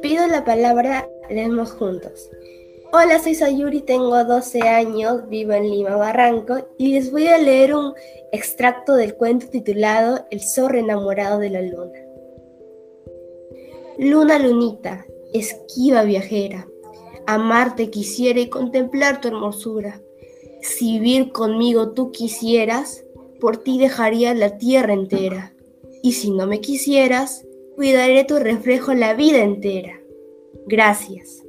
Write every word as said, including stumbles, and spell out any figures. Pido la palabra, leemos juntos. Hola, soy Sayuri, tengo doce años, vivo en Lima, Barranco, y les voy a leer un extracto del cuento titulado El zorro enamorado de la luna. Luna lunita, esquiva viajera, amarte quisiera y contemplar tu hermosura. Si vivir conmigo tú quisieras, por ti dejaría la tierra entera. Y si no me quisieras, cuidaré tu reflejo la vida entera. Gracias.